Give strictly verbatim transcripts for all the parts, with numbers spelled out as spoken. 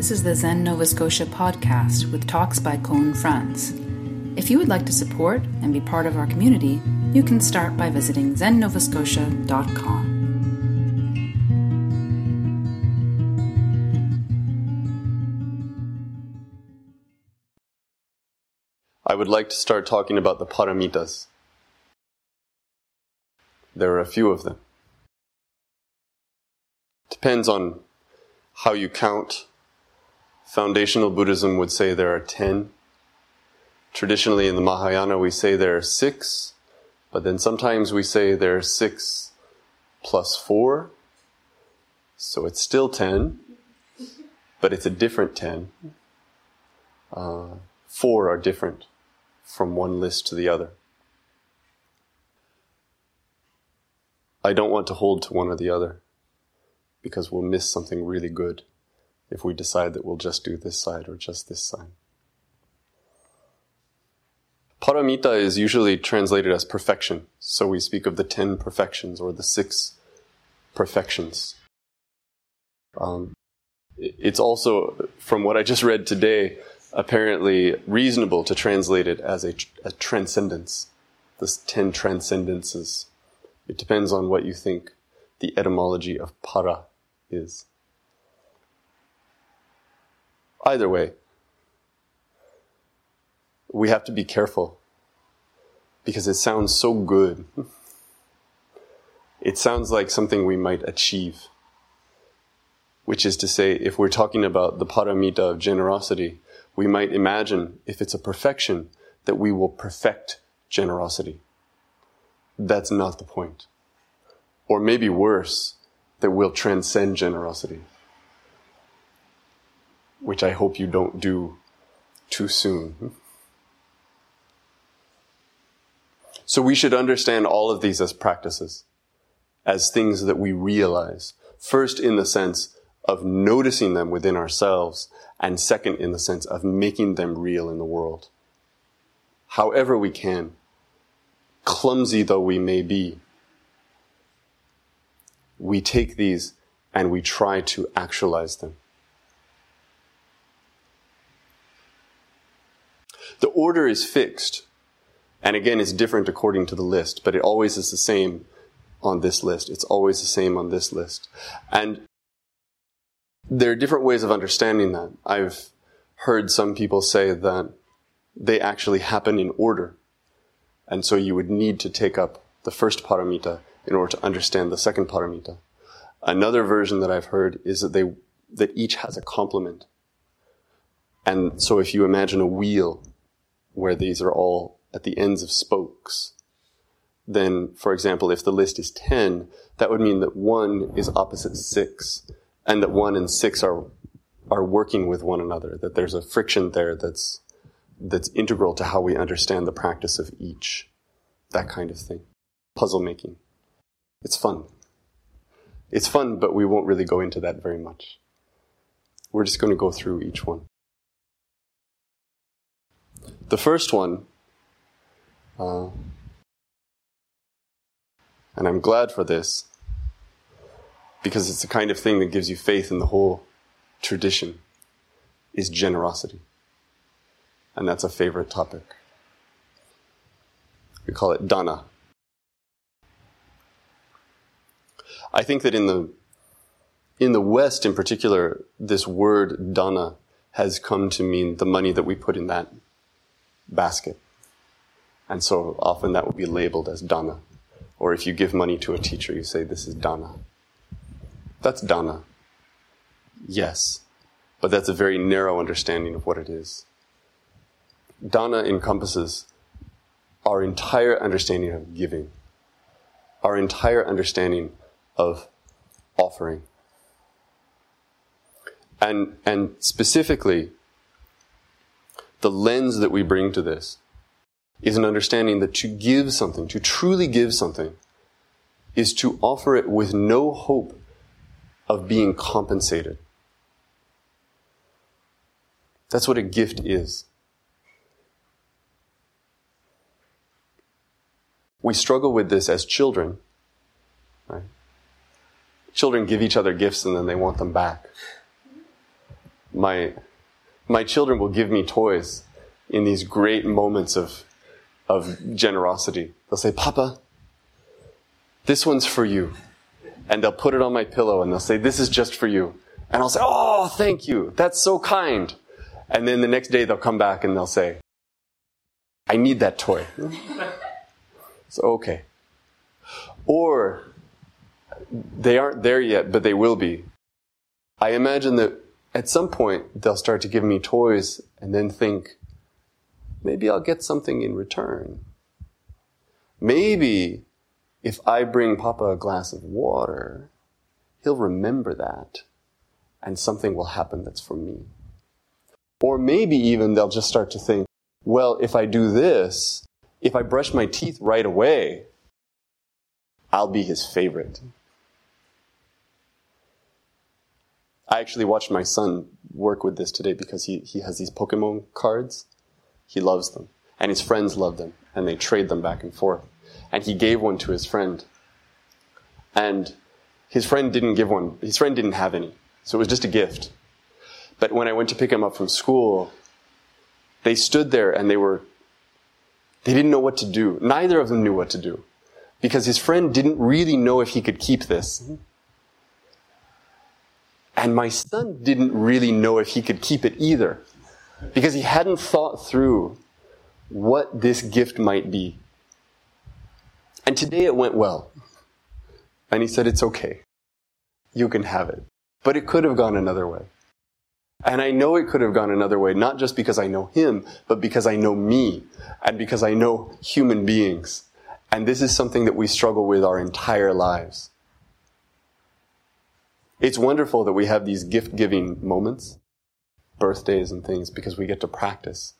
This is the Zen Nova Scotia podcast with talks by Cohn Franz. If you would like to support and be part of our community, you can start by visiting zen nova scotia dot com. I would like to start talking about the Paramitas. There are a few of them. Depends on how you count. Foundational Buddhism would say there are ten. Traditionally in the Mahayana we say there are six, but then sometimes we say there are six plus four, so it's still ten, but it's a different ten. Uh, four are different from one list to the other. I don't want to hold to one or the other, because we'll miss something really good if we decide that we'll just do this side or just this side. Paramita is usually translated as perfection, so we speak of the ten perfections or the six perfections. Um, it's also, from what I just read today, apparently reasonable to translate it as a, a transcendence, this ten transcendences. It depends on what you think the etymology of para is. Either way, we have to be careful because it sounds so good. It sounds like something we might achieve, which is to say, if we're talking about the paramita of generosity, we might imagine, if it's a perfection, that we will perfect generosity. That's not the point. Or maybe worse, that we'll transcend generosity, which I hope you don't do too soon. So we should understand all of these as practices, as things that we realize. First, in the sense of noticing them within ourselves, and second, in the sense of making them real in the world. However we can, clumsy though we may be, we take these and we try to actualize them. The order is fixed, and again, it's different according to the list, but it always is the same on this list. It's always the same on this list. And there are different ways of understanding that. I've heard some people say that they actually happen in order, and so you would need to take up the first paramita in order to understand the second paramita. Another version that I've heard is that they that each has a complement. And so if you imagine a wheel where these are all at the ends of spokes, then, for example, if the list is ten, that would mean that one is opposite six, and that one and six are are working with one another, that there's a friction there that's that's integral to how we understand the practice of each, that kind of thing. Puzzle making. It's fun. It's fun, but we won't really go into that very much. We're just going to go through each one. The first one, uh, and I'm glad for this, because it's the kind of thing that gives you faith in the whole tradition, is generosity. And that's a favorite topic. We call it dana. I think that in the in the West in particular, this word dana has come to mean the money that we put in that basket. And so often that would be labeled as dana. Or if you give money to a teacher, you say, this is dana. That's dana. Yes. But that's a very narrow understanding of what it is. Dana encompasses our entire understanding of giving, our entire understanding of offering. And, and specifically, the lens that we bring to this is an understanding that to give something, to truly give something, is to offer it with no hope of being compensated. That's what a gift is. We struggle with this as children, right? Children give each other gifts and then they want them back. my my children will give me toys in these great moments of of generosity. They'll say, "Papa, this one's for you." And they'll put it on my pillow and they'll say, "This is just for you." And I'll say, "Oh, thank you. That's so kind." And then the next day they'll come back and they'll say, "I need that toy." So, okay. Or they aren't there yet, but they will be. I imagine that at some point they'll start to give me toys and then think, maybe I'll get something in return. Maybe if I bring Papa a glass of water, he'll remember that and something will happen that's for me. Or maybe even they'll just start to think, well, if I do this, if I brush my teeth right away, I'll be his favorite. I actually watched my son work with this today because he, he has these Pokemon cards. He loves them. And his friends love them. And they trade them back and forth. And he gave one to his friend. And his friend didn't give one. His friend didn't have any. So it was just a gift. But when I went to pick him up from school, they stood there and they were, they didn't know what to do. Neither of them knew what to do. Because his friend didn't really know if he could keep this. And my son didn't really know if he could keep it either. Because he hadn't thought through what this gift might be. And today it went well. And he said, "It's okay. You can have it." But it could have gone another way. And I know it could have gone another way, not just because I know him, but because I know me. And because I know human beings. And this is something that we struggle with our entire lives. It's wonderful that we have these gift-giving moments, birthdays and things, because we get to practice.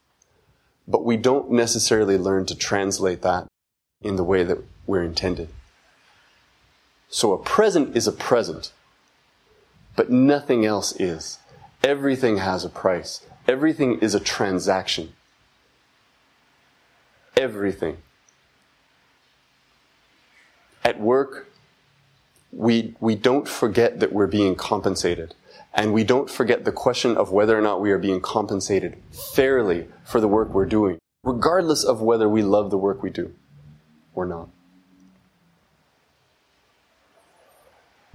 But we don't necessarily learn to translate that in the way that we're intended. So a present is a present, but nothing else is. Everything has a price. Everything is a transaction. Everything. At work, we we don't forget that we're being compensated. And we don't forget the question of whether or not we are being compensated fairly for the work we're doing, regardless of whether we love the work we do or not.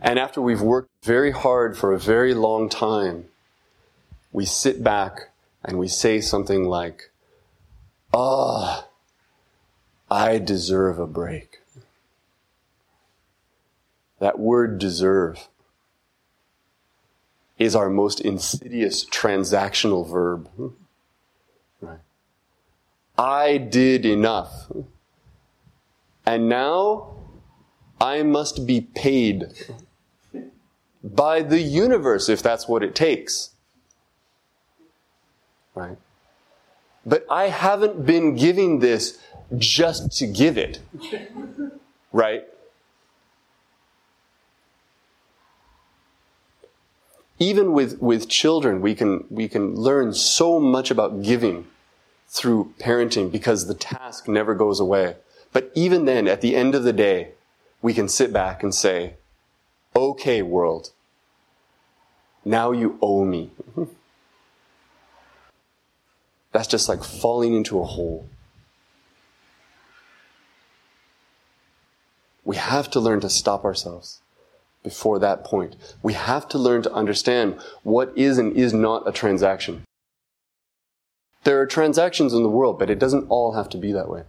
And after we've worked very hard for a very long time, we sit back and we say something like, "Ah, I deserve a break." That word "deserve" is our most insidious transactional verb. Right? I did enough. And now I must be paid by the universe if that's what it takes. Right? But I haven't been giving this just to give it. Right? Even with, with children, we can we can learn so much about giving through parenting because the task never goes away. But even then, at the end of the day, we can sit back and say, "Okay, world, now you owe me." That's just like falling into a hole. We have to learn to stop ourselves. Before that point, we have to learn to understand what is and is not a transaction. There are transactions in the world, but it doesn't all have to be that way.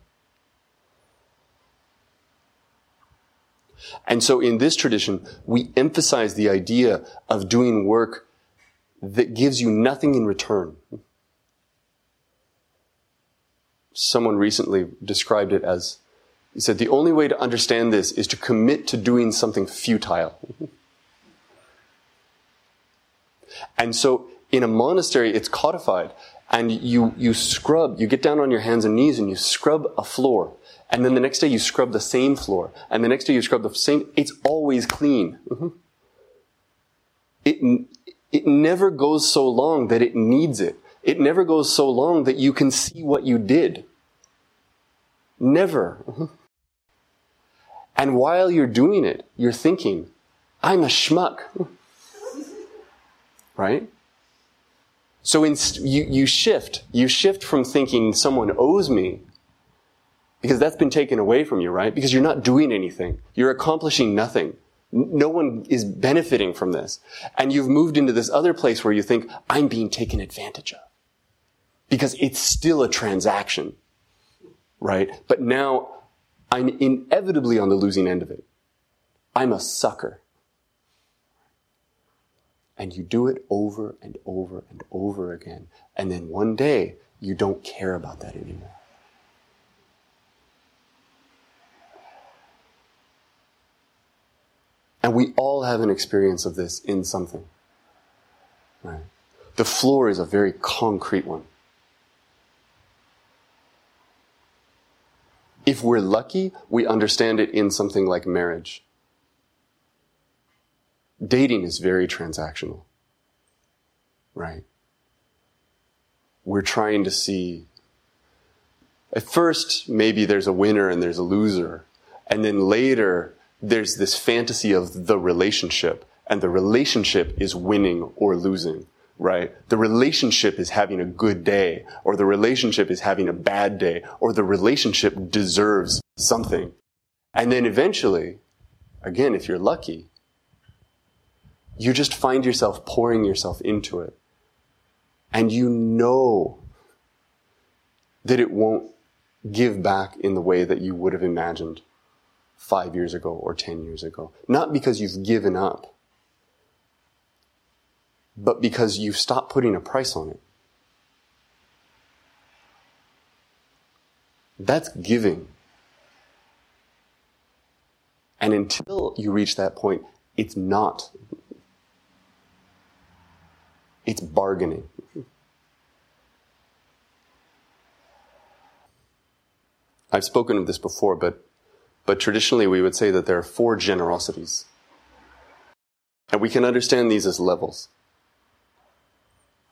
And so in this tradition, we emphasize the idea of doing work that gives you nothing in return. Someone recently described it as, he said, the only way to understand this is to commit to doing something futile. And so in a monastery, it's codified. And you, you scrub, you get down on your hands and knees and you scrub a floor. And then the next day you scrub the same floor. And the next day you scrub the same. It's always clean. Mm-hmm. It, it never goes so long that it needs it. It never goes so long that you can see what you did. Never. And while you're doing it, you're thinking, "I'm a schmuck." Right? So in, you, you shift. You shift from thinking someone owes me, because that's been taken away from you, right? Because you're not doing anything. You're accomplishing nothing. No one is benefiting from this. And you've moved into this other place where you think, I'm being taken advantage of. Because it's still a transaction, right? But now I'm inevitably on the losing end of it. I'm a sucker. And you do it over and over and over again. And then one day, you don't care about that anymore. And we all have an experience of this in something. Right? The floor is a very concrete one. If we're lucky, we understand it in something like marriage. Dating is very transactional. Right? We're trying to see... At first, maybe there's a winner and there's a loser. And then later... there's this fantasy of the relationship, and the relationship is winning or losing, right? The relationship is having a good day, or the relationship is having a bad day, or the relationship deserves something. And then eventually, again, if you're lucky, you just find yourself pouring yourself into it. And you know that it won't give back in the way that you would have imagined five years ago or ten years ago. Not because you've given up, but because you've stopped putting a price on it. That's giving. And until you reach that point, it's not. It's bargaining. I've spoken of this before, but But traditionally, we would say that there are four generosities. And we can understand these as levels.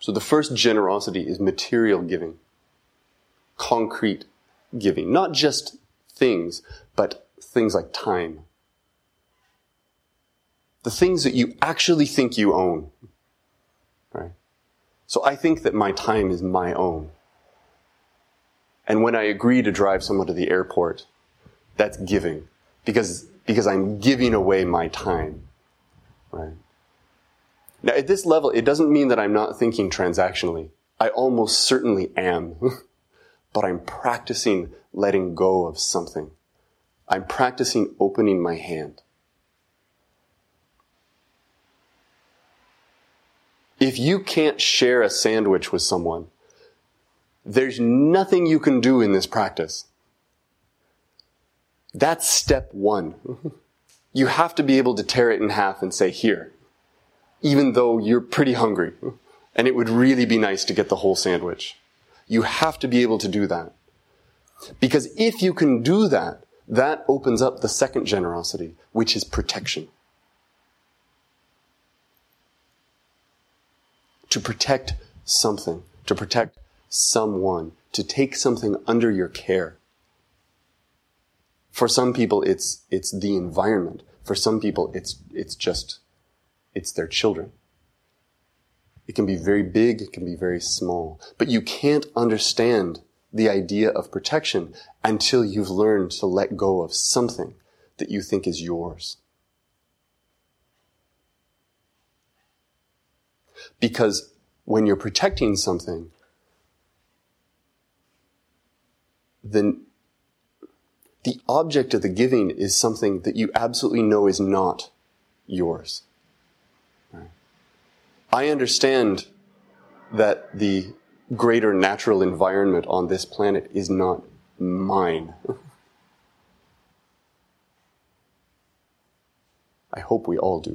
So the first generosity is material giving. Concrete giving. Not just things, but things like time. The things that you actually think you own. Right? So I think that my time is my own. And when I agree to drive someone to the airport... that's giving, because because I'm giving away my time, right? Now, at this level, it doesn't mean that I'm not thinking transactionally. I almost certainly am, but I'm practicing letting go of something. I'm practicing opening my hand. If you can't share a sandwich with someone, there's nothing you can do in this practice. That's step one. You have to be able to tear it in half and say, here, even though you're pretty hungry, and it would really be nice to get the whole sandwich. You have to be able to do that. Because if you can do that, that opens up the second generosity, which is protection. To protect something, to protect someone, to take something under your care. For some people, it's it's the environment. For some people, it's it's just, it's their children. It can be very big, it can be very small. But you can't understand the idea of protection until you've learned to let go of something that you think is yours. Because when you're protecting something, then... the object of the giving is something that you absolutely know is not yours. Right? I understand that the greater natural environment on this planet is not mine. I hope we all do.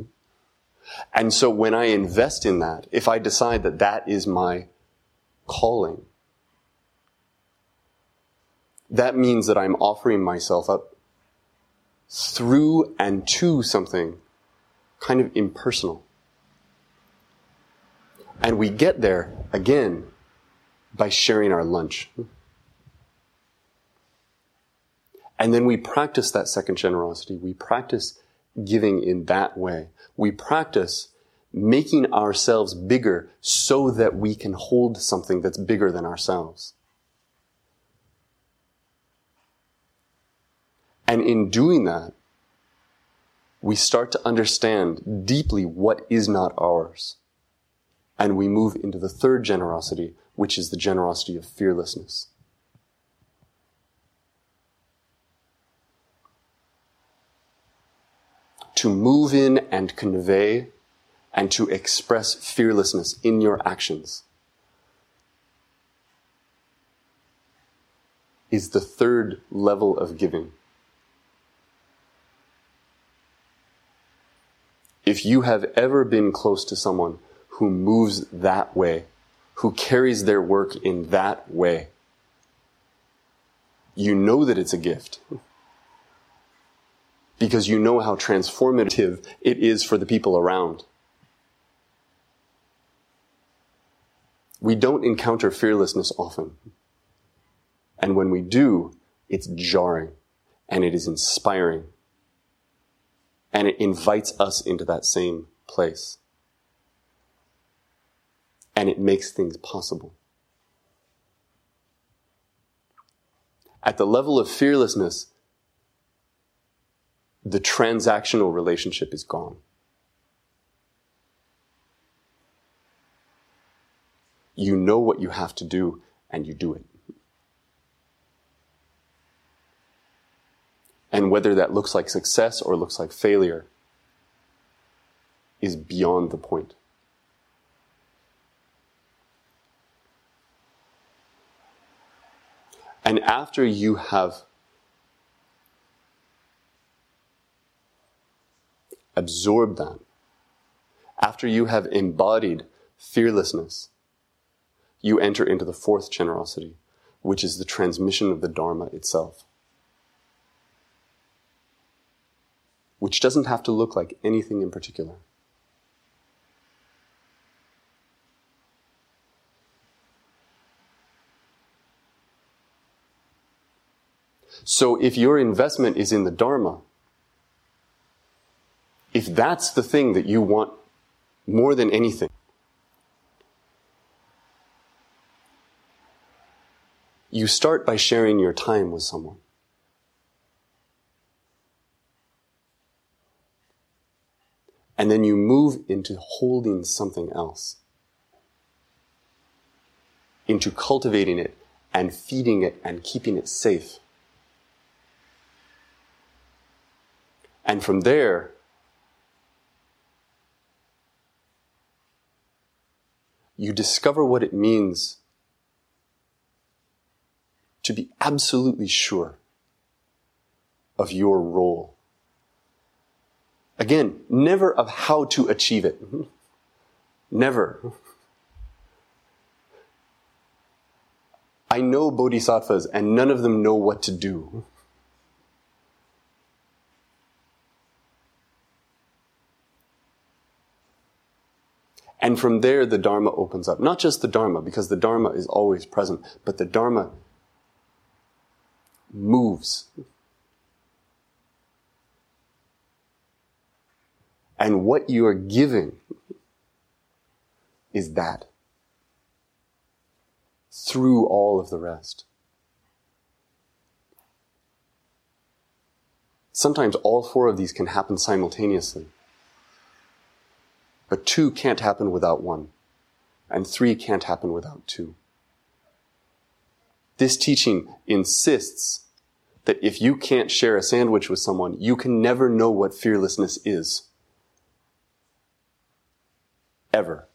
And so when I invest in that, if I decide that that is my calling, that means that I'm offering myself up through and to something kind of impersonal. And we get there, again, by sharing our lunch. And then we practice that second generosity. We practice giving in that way. We practice making ourselves bigger so that we can hold something that's bigger than ourselves. And in doing that, we start to understand deeply what is not ours. And we move into the third generosity, which is the generosity of fearlessness. To move in and convey and to express fearlessness in your actions is the third level of giving. If you have ever been close to someone who moves that way, who carries their work in that way, you know that it's a gift. Because you know how transformative it is for the people around. We don't encounter fearlessness often. And when we do, it's jarring, and it is inspiring. And it invites us into that same place. And it makes things possible. At the level of fearlessness, the transactional relationship is gone. You know what you have to do, and you do it. And whether that looks like success or looks like failure is beyond the point. And after you have absorbed that, after you have embodied fearlessness, you enter into the fourth generosity, which is the transmission of the Dharma itself. Which doesn't have to look like anything in particular. So if your investment is in the Dharma, if that's the thing that you want more than anything, you start by sharing your time with someone. And then you move into holding something else, into cultivating it and feeding it and keeping it safe. And from there, you discover what it means to be absolutely sure of your role. Again, never of how to achieve it. Never. I know bodhisattvas, and none of them know what to do. And from there, the Dharma opens up. Not just the Dharma, because the Dharma is always present, but the Dharma moves. And what you are giving is that through all of the rest. Sometimes all four of these can happen simultaneously. But two can't happen without one. And three can't happen without two. This teaching insists that if you can't share a sandwich with someone, you can never know what fearlessness is. Ever.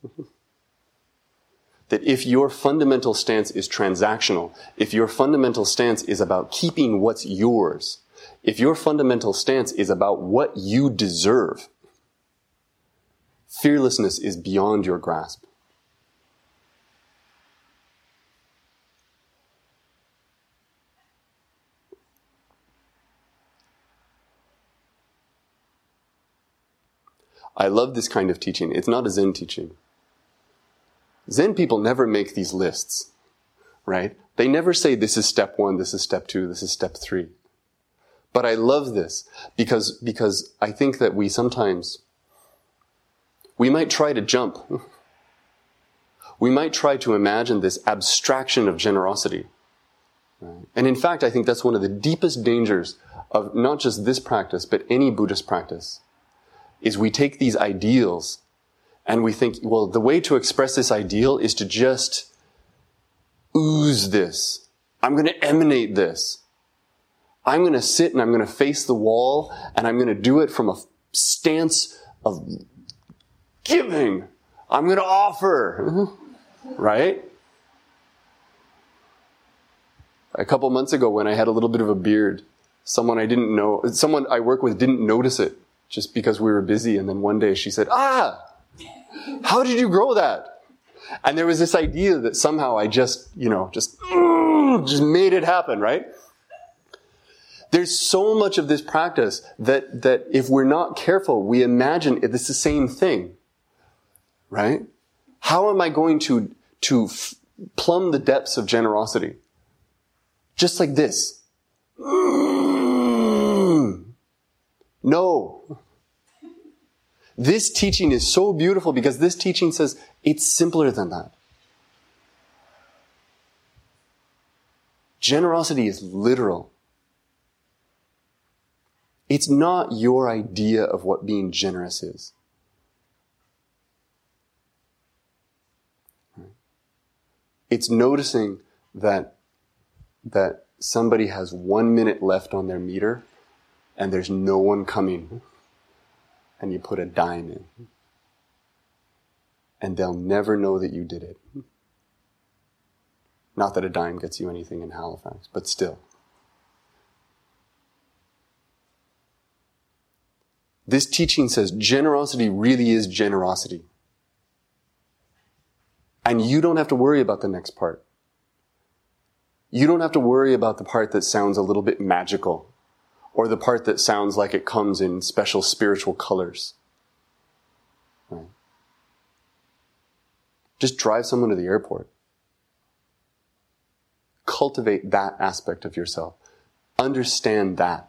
That if your fundamental stance is transactional, if your fundamental stance is about keeping what's yours, if your fundamental stance is about what you deserve, fearlessness is beyond your grasp. I love this kind of teaching. It's not a Zen teaching. Zen people never make these lists, right? They never say this is step one, this is step two, this is step three. But I love this because, because I think that we sometimes we might try to jump. We might try to imagine this abstraction of generosity. Right? And in fact, I think that's one of the deepest dangers of not just this practice, but any Buddhist practice, is we take these ideals and we think, well, the way to express this ideal is to just ooze this. I'm going to emanate this. I'm going to sit and I'm going to face the wall and I'm going to do it from a stance of giving. I'm going to offer. Right? A couple months ago when I had a little bit of a beard, someone I didn't know, someone I work with didn't notice it just because we were busy. And then one day she said, ah, how did you grow that? And there was this idea that somehow I just, you know, just, just made it happen, right? There's so much of this practice that, that if we're not careful, we imagine it's the same thing, right? How am I going to, to f- plumb the depths of generosity? Just like this. Mm. No. This teaching is so beautiful because this teaching says it's simpler than that. Generosity is literal. It's not your idea of what being generous is. It's noticing that, that somebody has one minute left on their meter and there's no one coming. And you put a dime in. And they'll never know that you did it. Not that a dime gets you anything in Halifax, but still. This teaching says generosity really is generosity. And you don't have to worry about the next part. You don't have to worry about the part that sounds a little bit magical or the part that sounds like it comes in special spiritual colors. Right? Just drive someone to the airport. Cultivate that aspect of yourself. Understand that.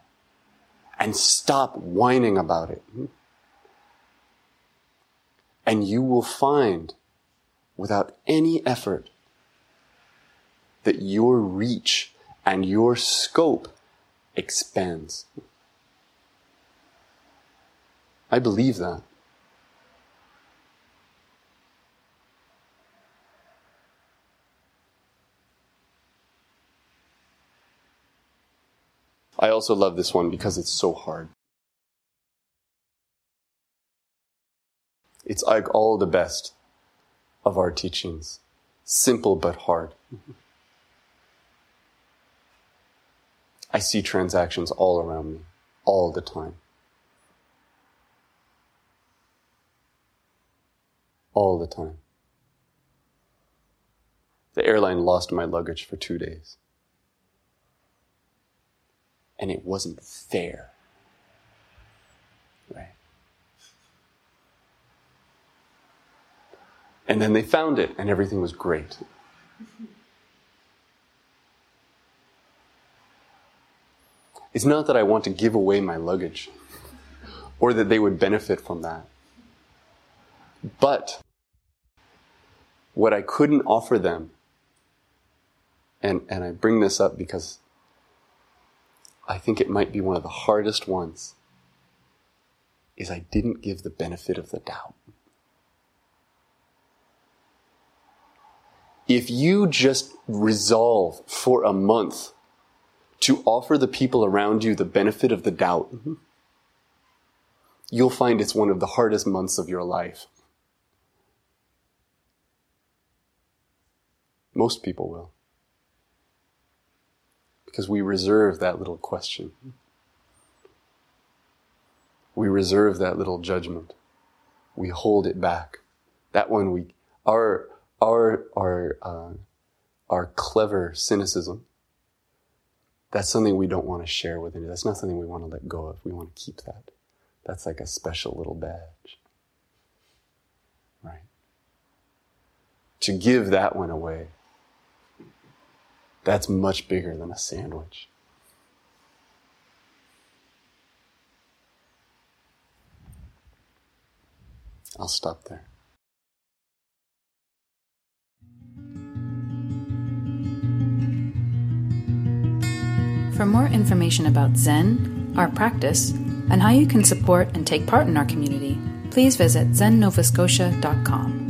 And stop whining about it. And you will find, without any effort, that your reach and your scope expands. I believe that. I also love this one because it's so hard. It's like all the best of our teachings. Simple but hard. I see transactions all around me, all the time. All the time. The airline lost my luggage for two days. And it wasn't fair. Right? And then they found it, and everything was great. It's not that I want to give away my luggage, or that they would benefit from that. But what I couldn't offer them, and, and I bring this up because I think it might be one of the hardest ones, is I didn't give the benefit of the doubt. If you just resolve for a month to offer the people around you the benefit of the doubt, you'll find it's one of the hardest months of your life. Most people will. Because we reserve that little question. We reserve that little judgment. We hold it back. That one we, our, our, our, uh, our clever cynicism, that's something we don't want to share with anyone. That's not something we want to let go of. We want to keep that. That's like a special little badge. Right? To give that one away, that's much bigger than a sandwich. I'll stop there. For more information about Zen, our practice, and how you can support and take part in our community, please visit zen nova scotia dot com.